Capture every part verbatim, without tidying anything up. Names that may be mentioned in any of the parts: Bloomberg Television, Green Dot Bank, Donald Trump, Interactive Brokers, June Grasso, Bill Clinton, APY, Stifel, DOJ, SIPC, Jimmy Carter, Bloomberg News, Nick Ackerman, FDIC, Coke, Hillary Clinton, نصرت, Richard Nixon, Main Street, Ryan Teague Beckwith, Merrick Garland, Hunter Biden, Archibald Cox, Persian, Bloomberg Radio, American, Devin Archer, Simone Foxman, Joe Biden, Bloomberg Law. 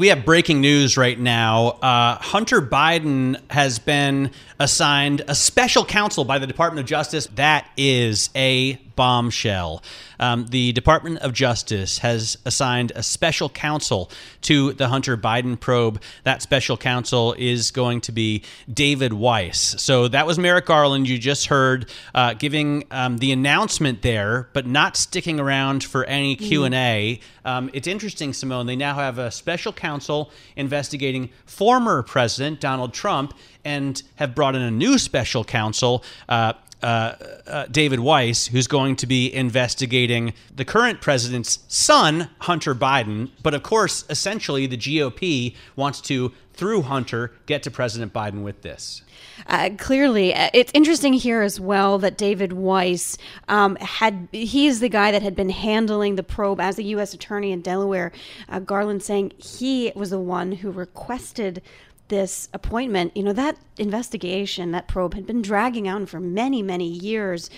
We have breaking news right now. Uh, Hunter Biden has been assigned a special counsel by the Department of Justice. That is a bombshell. Um, the Department of Justice has assigned a special counsel to the Hunter Biden probe. That special counsel is going to be David Weiss. So that was Merrick Garland you just heard uh, giving um, the announcement there, but not sticking around for any Q and A. Um, it's interesting, Simone, they now have a special counsel investigating former President Donald Trump and have brought in a new special counsel, uh, Uh, uh, David Weiss, who's going to be investigating the current president's son, Hunter Biden. But of course, essentially, the G O P wants to, through Hunter, get to President Biden with this. Uh, clearly, it's interesting here as well that David Weiss um, had, he is the guy that had been handling the probe as the U S attorney in Delaware. Uh, Garland saying he was the one who requested this appointment. You know, that investigation, that probe had been dragging on for many, many years.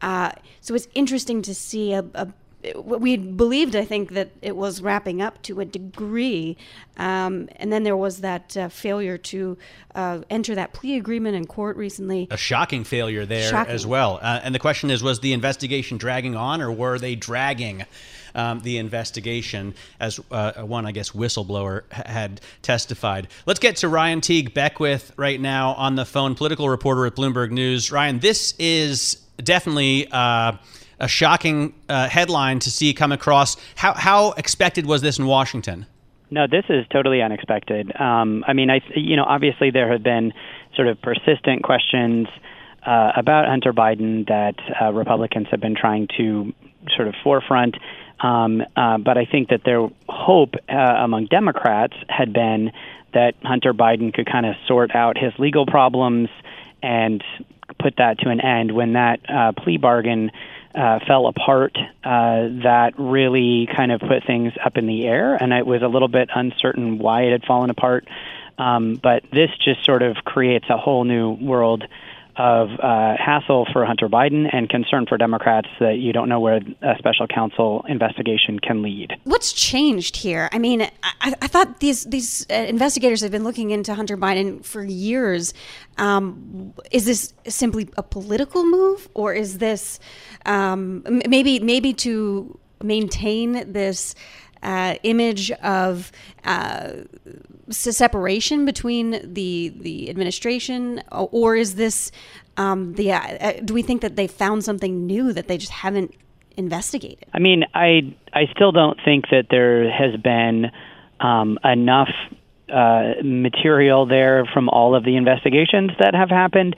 Uh, so it's interesting to see a, a what we believed, I think, that it was wrapping up to a degree. Um, and then there was that uh, failure to uh, enter that plea agreement in court recently. A shocking failure there shocking. as well. Uh, and the question is, was the investigation dragging on, or were they dragging Um, the investigation, as uh, one, I guess, whistleblower ha- had testified. Let's get to Ryan Teague Beckwith right now on the phone, political reporter at Bloomberg News. Ryan, this is definitely uh, a shocking uh, headline to see come across. How, how expected was this in Washington? No, this is totally unexpected. Um, I mean, I you know, obviously there have been sort of persistent questions uh, about Hunter Biden that uh, Republicans have been trying to sort of forefront. Um, uh, but I think that their hope uh, among Democrats had been that Hunter Biden could kind of sort out his legal problems and put that to an end. When that uh, plea bargain uh, fell apart, uh, that really kind of put things up in the air, and it was a little bit uncertain why it had fallen apart. Um, but this just sort of creates a whole new world of uh, hassle for Hunter Biden and concern for Democrats that you don't know where a special counsel investigation can lead. What's changed here? I mean, I, I thought these these investigators have been looking into Hunter Biden for years. Um, is this simply a political move, or is this um, maybe maybe to maintain this Uh, image of uh, separation between the the administration, or is this um, the? Uh, do we think that they found something new that they just haven't investigated? I mean, I I still don't think that there has been um, enough uh, material there from all of the investigations that have happened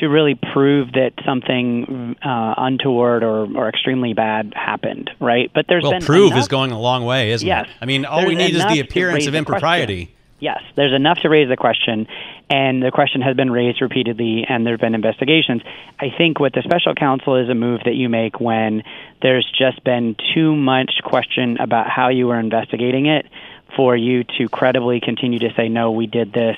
to really prove that something uh, untoward or, or extremely bad happened, right? But there's well, been prove enough. Is going a long way, isn't yes. it? I mean, all there's we need is the appearance of impropriety. Yes, there's enough to raise the question, and the question has been raised repeatedly, and there have been investigations. I think what the special counsel is a move that you make when there's just been too much question about how you were investigating it for you to credibly continue to say, no, we did this,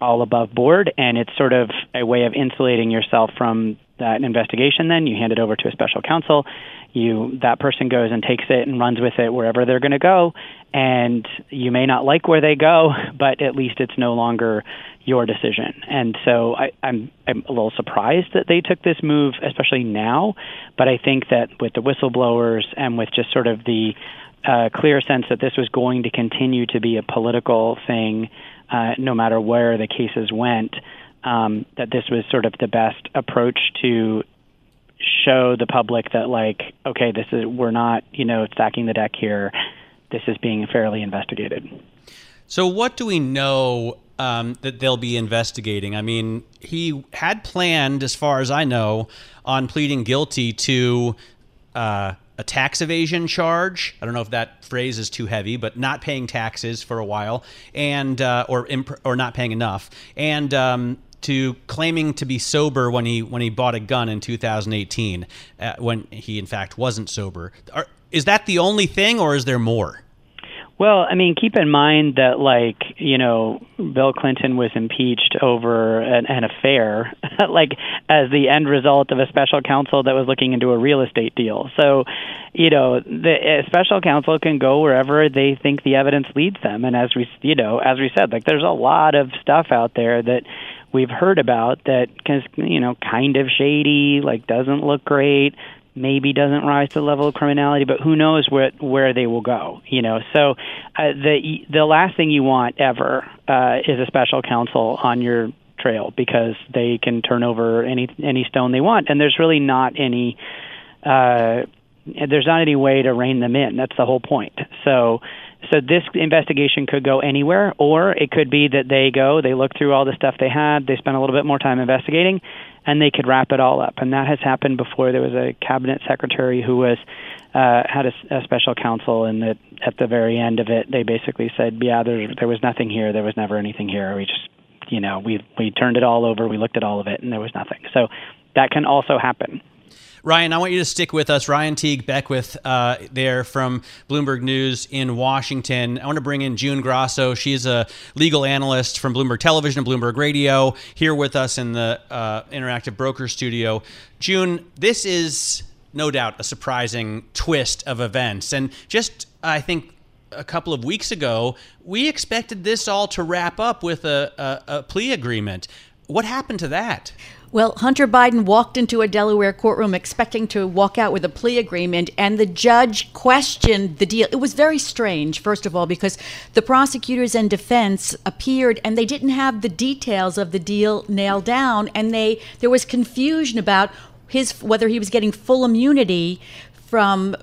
all above board, and it's sort of a way of insulating yourself from that investigation. Then you hand it over to a special counsel. You that person goes and takes it and runs with it wherever they're going to go, and you may not like where they go, but at least it's no longer your decision. And so I, I'm I'm a little surprised that they took this move, especially now. But I think that with the whistleblowers and with just sort of the uh, clear sense that this was going to continue to be a political thing, Uh, no matter where the cases went, um, that this was sort of the best approach to show the public that, like, okay, this is we're not, you know, stacking the deck here. this is being fairly investigated. So what do we know um, that they'll be investigating? I mean, he had planned, as far as I know, on pleading guilty to uh, a tax evasion charge. I don't know if that phrase is too heavy, but not paying taxes for a while, and uh, or imp- or not paying enough, and um, to claiming to be sober when he when he bought a gun in two thousand eighteen, uh, when he in fact wasn't sober. Are, is that the only thing, or is there more? Well, I mean, keep in mind that, like, you know, Bill Clinton was impeached over an, an affair, like, as the end result of a special counsel that was looking into a real estate deal. So, you know, the a special counsel can go wherever they think the evidence leads them. And as we, you know, as we said, like, there's a lot of stuff out there that we've heard about that, you know, kind of shady, like, doesn't look great, maybe doesn't rise to the level of criminality, but who knows where where they will go, you know. So uh, the the last thing you want ever uh, is a special counsel on your trail, because they can turn over any any stone they want, and there's really not any uh, there's not any way to rein them in. That's the whole point. So so this investigation could go anywhere, or it could be that they go, they look through all the stuff they had, they spend a little bit more time investigating, and they could wrap it all up. And that has happened before. There was a cabinet secretary who was uh, had a, a special counsel, and that at the very end of it, they basically said, yeah, there, there was nothing here. There was never anything here. We just, you know, we we turned it all over. We looked at all of it, and there was nothing. So that can also happen. Ryan, I want you to stick with us. Ryan Teague Beckwith uh, there from Bloomberg News in Washington. I want to bring in June Grasso. She's a legal analyst from Bloomberg Television and Bloomberg Radio, here with us in the uh, Interactive Brokers studio. June, this is no doubt a surprising twist of events. And just, I think, a couple of weeks ago, we expected this all to wrap up with a, a, a plea agreement. What happened to that? Well, Hunter Biden walked into a Delaware courtroom expecting to walk out with a plea agreement, and the judge questioned the deal. It was very strange, first of all, because the prosecutors and defense appeared, and they didn't have the details of the deal nailed down, and they there was confusion about his whether he was getting full immunity from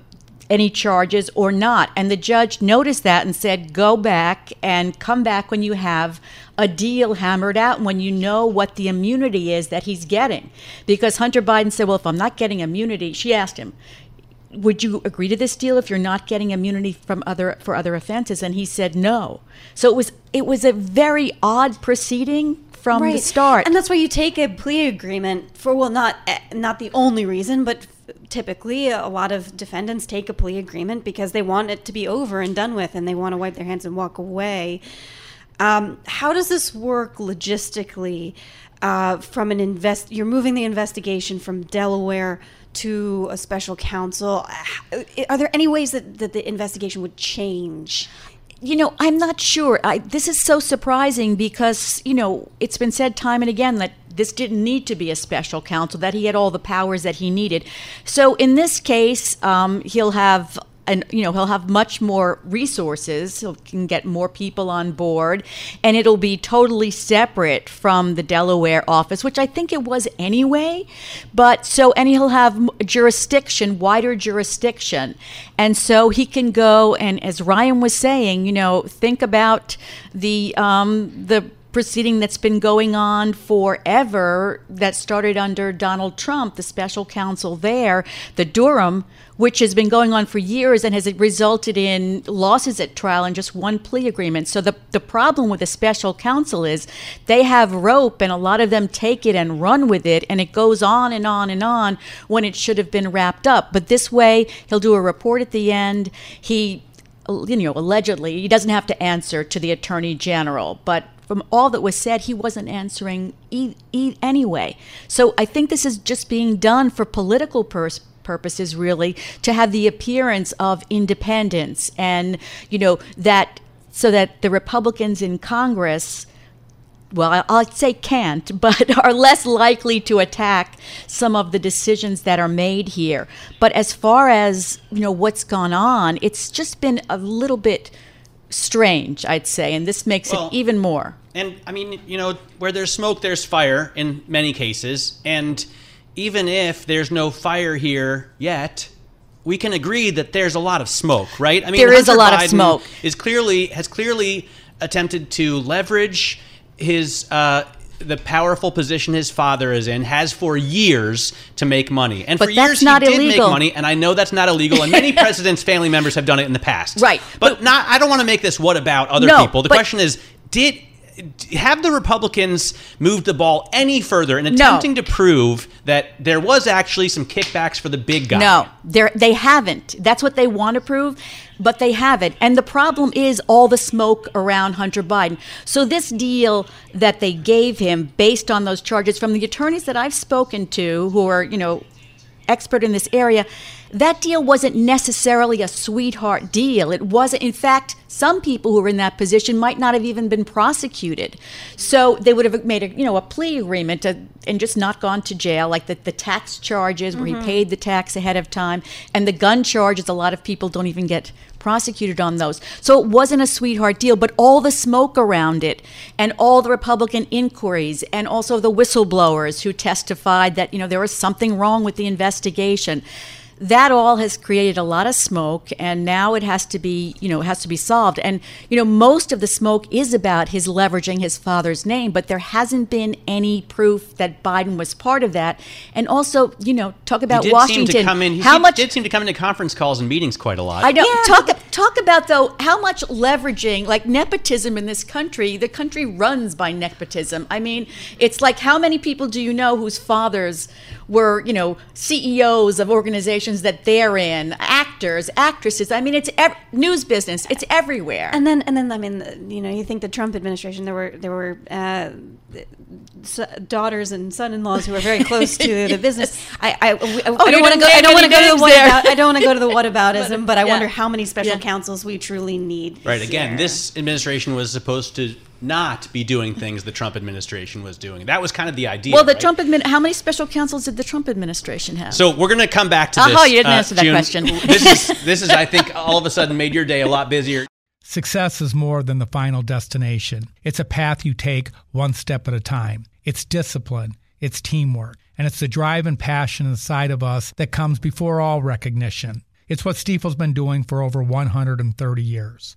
any charges or not. And the judge noticed that and said, go back and come back when you have a deal hammered out and when you know what the immunity is that he's getting. Because Hunter Biden said, well, if I'm not getting immunity, she asked him, would you agree to this deal if you're not getting immunity from other for other offenses? And he said no. So it was it was a very odd proceeding from right. the start. And that's why you take a plea agreement for, well, not not the only reason, but typically a lot of defendants take a plea agreement because they want it to be over and done with, and they want to wipe their hands and walk away. Um, how does this work logistically uh, from an invest? You're moving the investigation from Delaware to a special counsel. Are there any ways that, that the investigation would change? You know, I'm not sure. I, this is so surprising because, you know, it's been said time and again that this didn't need to be a special counsel, that he had all the powers that he needed. So in this case, um, he'll have, an, you know, he'll have much more resources. He can get more people on board, and it'll be totally separate from the Delaware office, which I think it was anyway. But so, and he'll have jurisdiction, wider jurisdiction. And so he can go and, as Ryan was saying, you know, think about the um, the proceeding that's been going on forever that started under Donald Trump, the special counsel there, the Durham, which has been going on for years and has resulted in losses at trial and just one plea agreement. So the, the problem with the special counsel is they have rope, and a lot of them take it and run with it, and it goes on and on and on when it should have been wrapped up. But this way, he'll do a report at the end. He, you know, allegedly, he doesn't have to answer to the attorney general, but from all that was said, he wasn't answering e- e- anyway. So I think this is just being done for political pers- purposes, really, to have the appearance of independence, and, you know, that so that the Republicans in Congress, well, I'd say can't, but are less likely to attack some of the decisions that are made here. But as far as, you know, what's gone on, it's just been a little bit strange, I'd say, and this makes well, it even more. And I mean, you know, where there's smoke, there's fire in many cases. And even if there's no fire here yet, we can agree that there's a lot of smoke, right? I mean, there is a lot of smoke. Is clearly has clearly attempted to leverage his uh, the powerful position his father is in, has for years, to make money. And for years he did make money, and I know that's not illegal, and many presidents' family members have done it in the past. Right. But, but not. I don't want to make this what about other no, people. The question is, did have the Republicans moved the ball any further in attempting no. to prove that there was actually some kickbacks for the big guy? No, they haven't. That's what they want to prove, but they haven't. And the problem is all the smoke around Hunter Biden. So this deal that they gave him based on those charges, from the attorneys that I've spoken to who are, you know, expert in this area, that deal wasn't necessarily a sweetheart deal. It wasn't. In fact, some people who were in that position might not have even been prosecuted. So they would have made a, you know, a plea agreement to, and just not gone to jail, like the, the tax charges where mm-hmm. he paid the tax ahead of time, and the gun charges, a lot of people don't even get prosecuted on those. So it wasn't a sweetheart deal, but all the smoke around it and all the Republican inquiries and also the whistleblowers who testified that, you know, there was something wrong with the investigation. That all has created a lot of smoke, and now it has to be, you know, it has to be solved. And, you know, most of the smoke is about his leveraging his father's name, but there hasn't been any proof that Biden was part of that. And also, you know, talk about he Washington. Seem to come in, he how seemed, much, did seem to come into conference calls and meetings quite a lot. I know. Yeah. Talk, talk about, though, how much leveraging, like nepotism in this country, the country runs by nepotism. I mean, it's like, how many people do you know whose fathers were, you know, C E Os of organizations that they're in, actors, actresses. I mean, it's ev- news business. It's everywhere. And then, and then, I mean, you know, you think the Trump administration, there were there were uh, daughters and son-in-laws who were very close to the yes. business. I, I, I, oh, I don't want to go. I don't want to go to the what about, I don't want to go to the whataboutism. But I yeah. wonder how many special yeah. counsels we truly need. Right. Again, here. This administration was supposed to not be doing things the Trump administration was doing. That was kind of the idea. Well, the right? Trump admin- how many special counsels did the Trump administration have? So we're going to come back to this. Oh, you didn't uh, answer that June. question. This is, this is, I think, all of a sudden made your day a lot busier. Success is more than the final destination. It's a path you take one step at a time. It's discipline. It's teamwork. And it's the drive and passion inside of us that comes before all recognition. It's what Stifel's been doing for over one hundred thirty years.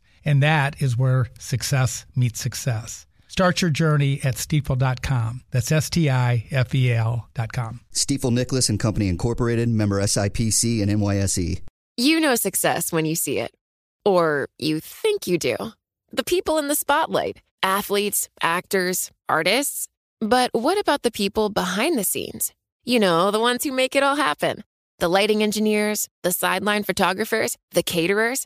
And that is where success meets success. Start your journey at Stifel dot com. That's S T I F E L dot com. Stifel Nicholas and Company Incorporated, member S I P C and N Y S E. You know success when you see it. Or you think you do. The people in the spotlight. Athletes, actors, artists. But what about the people behind the scenes? You know, the ones who make it all happen. The lighting engineers, the sideline photographers, the caterers.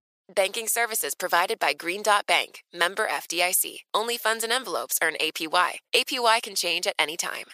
Banking services provided by Green Dot Bank, member F D I C. Only funds and envelopes earn A P Y. A P Y can change at any time.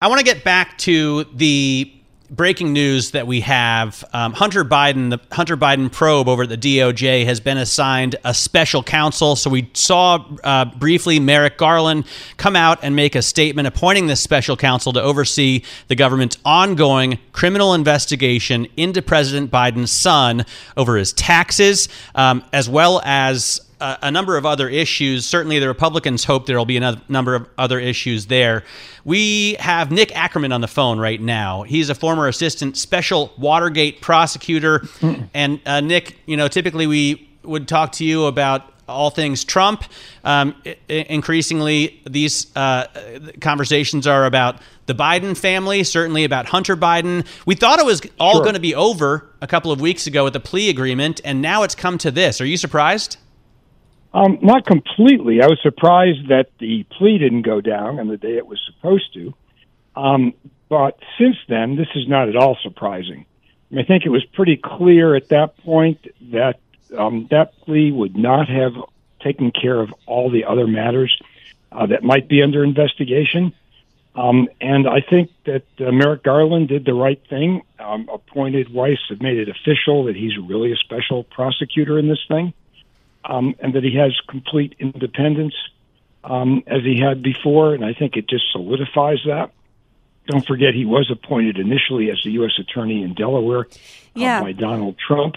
I want to get back to the breaking news that we have. Um, Hunter Biden, the Hunter Biden probe over at the D O J has been assigned a special counsel. So we saw uh, briefly Merrick Garland come out and make a statement appointing this special counsel to oversee the government's ongoing criminal investigation into President Biden's son over his taxes, um, as well as uh, a number of other issues. Certainly the Republicans hope there will be a number of other issues there. We have Nick Ackerman on the phone right now. He's a former assistant special Watergate prosecutor. And uh, Nick, you know, typically we would talk to you about all things Trump. Um, I- increasingly, these uh, conversations are about the Biden family, certainly about Hunter Biden. We thought it was all sure. going to be over a couple of weeks ago with the plea agreement, and now it's come to this. Are you surprised? Um, not completely. I was surprised that the plea didn't go down on the day it was supposed to. Um, but since then, this is not at all surprising. I think it was pretty clear at that point that um, that plea would not have taken care of all the other matters uh, that might be under investigation. Um, and I think that uh, Merrick Garland did the right thing, um, appointed Weiss, have made it official that he's really a special prosecutor in this thing, um, and that he has complete independence um, as he had before. And I think it just solidifies that. Don't forget, he was appointed initially as the U S attorney in Delaware yeah. uh, by Donald Trump.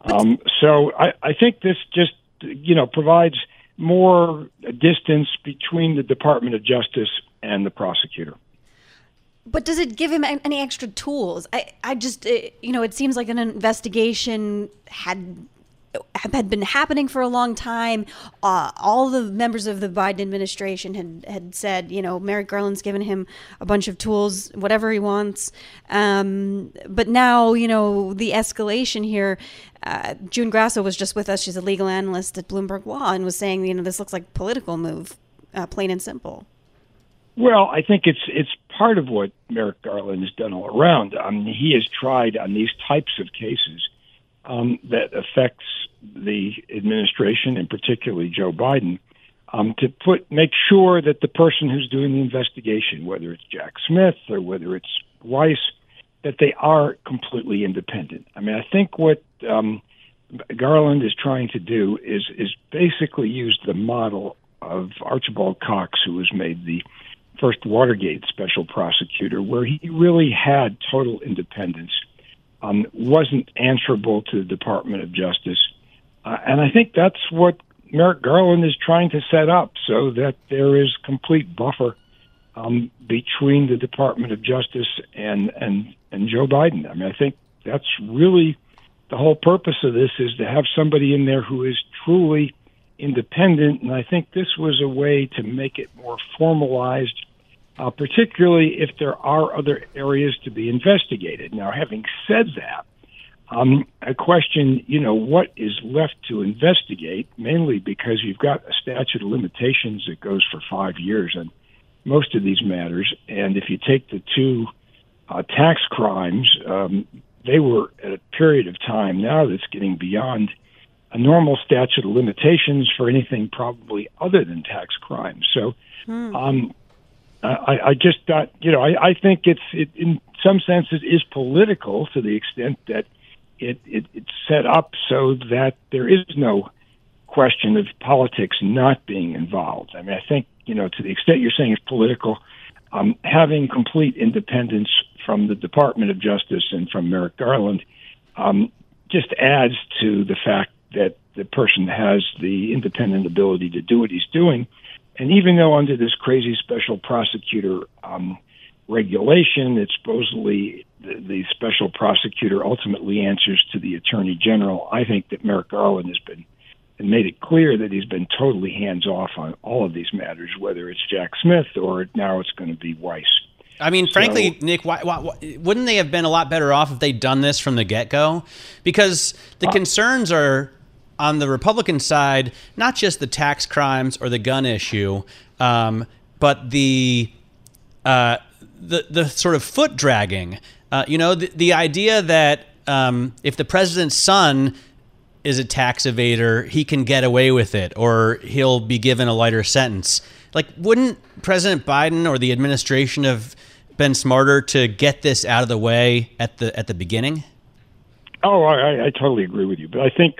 Um, so I, I think this just, you know, provides more distance between the Department of Justice and the prosecutor. But does it give him any extra tools? I, I just, it, you know, it seems like an investigation had... had been happening for a long time. Uh, all the members of the Biden administration had, had said, you know, Merrick Garland's given him a bunch of tools, whatever he wants. Um, but now, you know, the escalation here, uh, June Grasso was just with us. She's a legal analyst at Bloomberg Law and was saying, you know, this looks like a political move, uh, plain and simple. Well, I think it's it's part of what Merrick Garland has done all around. I mean, he has tried on these types of cases Um, that affects the administration, and particularly Joe Biden, um, to put make sure that the person who's doing the investigation, whether it's Jack Smith or whether it's Weiss, that they are completely independent. I mean, I think what um, Garland is trying to do is is basically use the model of Archibald Cox, who was made the first Watergate special prosecutor, where he really had total independence. Um, wasn't answerable to the Department of Justice. Uh, and I think that's what Merrick Garland is trying to set up, so that there is complete buffer um, between the Department of Justice and, and, and Joe Biden. I mean, I think that's really the whole purpose of this, is to have somebody in there who is truly independent. And I think this was a way to make it more formalized, Uh, particularly if there are other areas to be investigated. Now, having said that, um, I question, you know, what is left to investigate, mainly because you've got a statute of limitations that goes for five years on most of these matters. And if you take the two uh, tax crimes, um, they were at a period of time now that's getting beyond a normal statute of limitations for anything probably other than tax crimes. So, mm. um I, I just got, you know, I, I think it's, it, in some senses, is political to the extent that it, it, it's set up so that there is no question of politics not being involved. I mean, I think, you know, to the extent you're saying it's political, um, having complete independence from the Department of Justice and from Merrick Garland um, just adds to the fact that the person has the independent ability to do what he's doing. And even though under this crazy special prosecutor um, regulation, it's supposedly the, the special prosecutor ultimately answers to the attorney general, I think that Merrick Garland has been and made it clear that he's been totally hands-off on all of these matters, whether it's Jack Smith or now it's going to be Weiss. I mean, frankly, so, Nick, why, why, why, wouldn't they have been a lot better off if they'd done this from the get-go? Because the uh, concerns are... on the Republican side, not just the tax crimes or the gun issue, um, but the, uh, the the sort of foot dragging. Uh, you know, the, the idea that um, if the president's son is a tax evader, he can get away with it, or he'll be given a lighter sentence. Like, wouldn't President Biden or the administration have been smarter to get this out of the way at the at the beginning? Oh, I, I totally agree with you, but I think,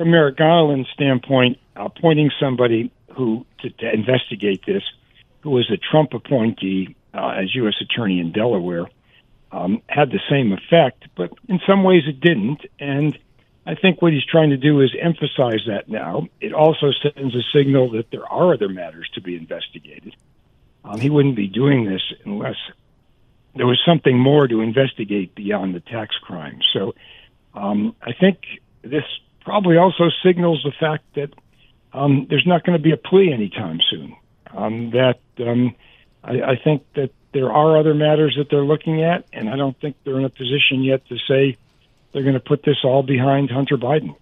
from Merrick Garland's standpoint, appointing somebody who to, to investigate this, who was a Trump appointee uh, as U S attorney in Delaware, um, had the same effect, but in some ways it didn't. And I think what he's trying to do is emphasize that now. It also sends a signal that there are other matters to be investigated. Um, he wouldn't be doing this unless there was something more to investigate beyond the tax crimes. So um, I think this probably also signals the fact that um, there's not going to be a plea anytime soon. Um, that um, I, I think that there are other matters that they're looking at, and I don't think they're in a position yet to say they're going to put this all behind Hunter Biden.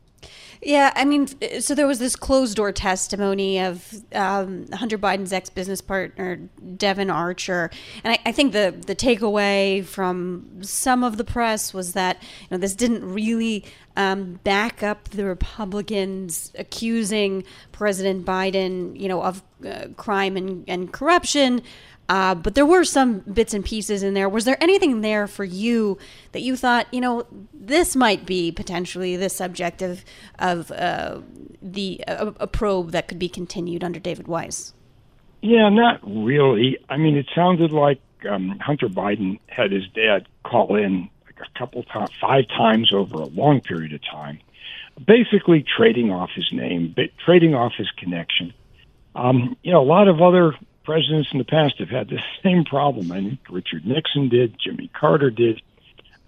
Yeah, I mean, so there was this closed-door testimony of um, Hunter Biden's ex-business partner, Devin Archer. And I, I think the, the takeaway from some of the press was that, you know, this didn't really um, back up the Republicans accusing President Biden, you know, of uh, crime and, and corruption. Uh, but there were some bits and pieces in there. Was there anything there for you that you thought, you know, this might be potentially the subject of, of uh, the uh, a probe that could be continued under David Weiss? Yeah, not really. I mean, it sounded like um, Hunter Biden had his dad call in like a couple times, five times over a long period of time, basically trading off his name, trading off his connection. Um, you know, a lot of other presidents in the past have had the same problem. I think Richard Nixon did, Jimmy Carter did,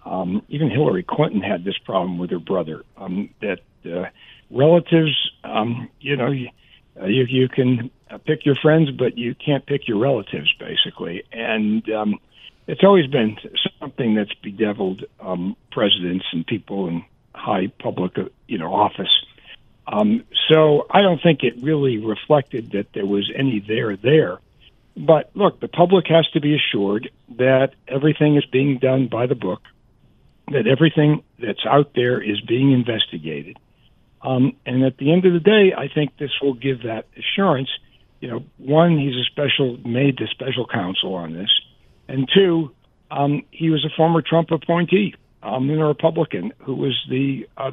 um, even Hillary Clinton had this problem with her brother. Um, that uh, relatives, um, you know, you, uh, you, you can pick your friends, but you can't pick your relatives, basically. And um, it's always been something that's bedeviled um, presidents and people in high public, you know, office. Um, so I don't think it really reflected that there was any there there. But look, the public has to be assured that everything is being done by the book, that everything that's out there is being investigated. Um, and at the end of the day, I think this will give that assurance. You know, one, he's a special, made the special counsel on this. And two, um, he was a former Trump appointee um, and a Republican who was the uh,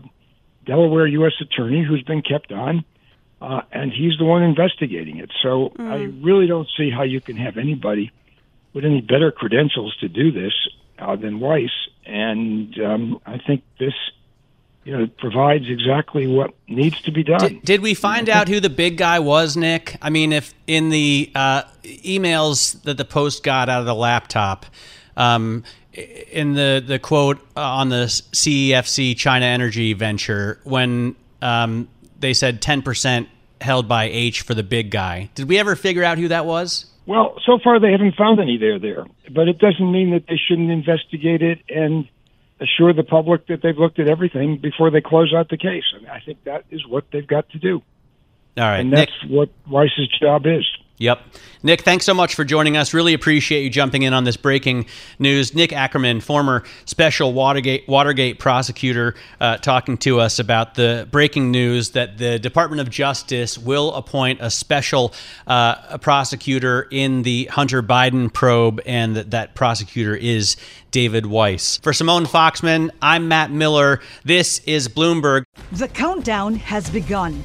Delaware U S attorney who's been kept on. Uh, and he's the one investigating it. So mm. I really don't see how you can have anybody with any better credentials to do this uh, than Weiss. And um, I think this, you know, provides exactly what needs to be done. Did, did we find out who the big guy was, Nick? I mean, if in the uh, emails that the Post got out of the laptop, um, in the, the quote on the C E F C China Energy venture, when um, they said ten percent held by H for the big guy. Did we ever figure out who that was? Well, so far they haven't found any there there, but it doesn't mean that they shouldn't investigate it and assure the public that they've looked at everything before they close out the case. And I think that is what they've got to do. All right. And that's Nick, what Weiss's job is. Yep. Nick, thanks so much for joining us. Really appreciate you jumping in on this breaking news. Nick Ackerman, former special Watergate Watergate prosecutor, uh, talking to us about the breaking news that the Department of Justice will appoint a special uh, a prosecutor in the Hunter Biden probe, and that that prosecutor is David Weiss. For Simone Foxman, I'm Matt Miller. This is Bloomberg. The countdown has begun.